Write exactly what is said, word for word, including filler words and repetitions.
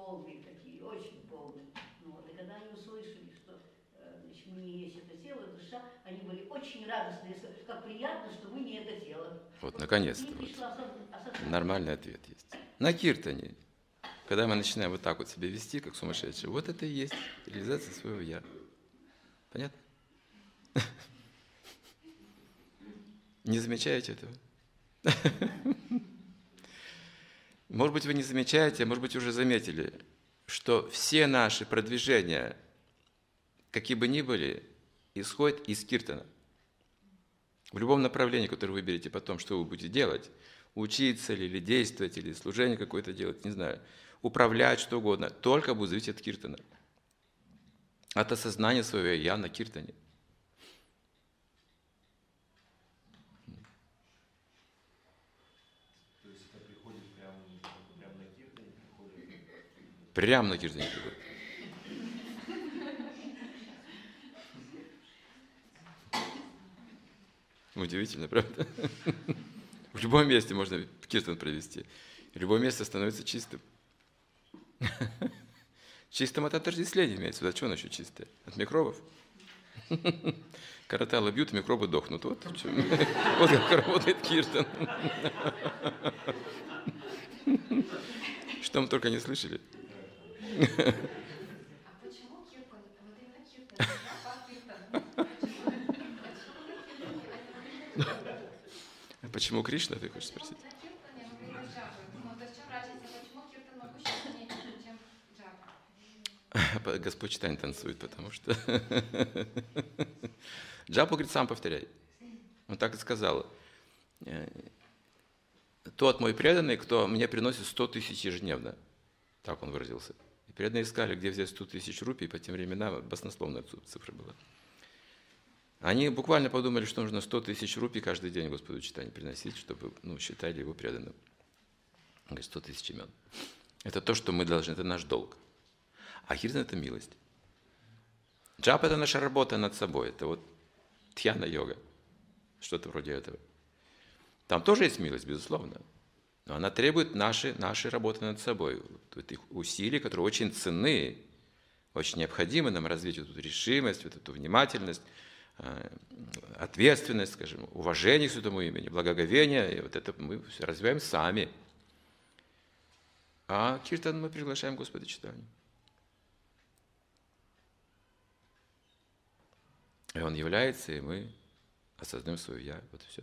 полные такие, очень полные. Вот. И когда они услышали, что значит, мы не есть это тело, душа, они были очень радостны, как приятно, что мы не это тело. Вот, наконец-то. Вот. Нормальный ответ есть. На киртане, когда мы начинаем вот так вот себя вести, как сумасшедшие, вот это и есть реализация своего «я». Понятно? Не замечаете этого? Может быть, вы не замечаете, может быть, уже заметили, что все наши продвижения, какие бы ни были, исходят из киртана. В любом направлении, которое вы выберете потом, что вы будете делать, учиться ли, или действовать, или служение какое-то делать, не знаю, управлять, что угодно, только будет зависеть от киртана. От осознания своего «я» на киртане. Прямо на киртане приходит. Удивительно, правда? В любом месте можно киртан провести. Любое место становится чистым. Чистым от отождествления имеется. Да что оно еще чистое? От микробов? Караталы бьют, микробы дохнут. Вот как работает киртан. Что мы только не слышали. А почему киртан? Вот именно киртан. Джапа киртан. А почему Кришна, ты хочешь спросить? Господь Читания танцует, потому что... Джапу, говорит, сам повторяй. Он так и сказал. Тот мой преданный, кто мне приносит сто тысяч ежедневно. Так он выразился. И преданные искали, где взять сто тысяч рупий, по тем временам баснословная цифра была. Они буквально подумали, что нужно сто тысяч рупий каждый день Господу Читания приносить, чтобы ну, считали его преданным. Он говорит, сто тысяч имен. Это то, что мы должны, это наш долг. А киртан – это милость. Джапа – это наша работа над собой. Это вот тьяна йога, что-то вроде этого. Там тоже есть милость, безусловно. Но она требует нашей, нашей работы над собой. Вот их усилий, которые очень ценны, очень необходимы нам развить вот эту решимость, вот эту внимательность, ответственность, скажем, уважение к святому имени, благоговение. И вот это мы развиваем сами. А киртан мы приглашаем Господа Читания. И он является, и мы осознаем свое «я». Вот и все.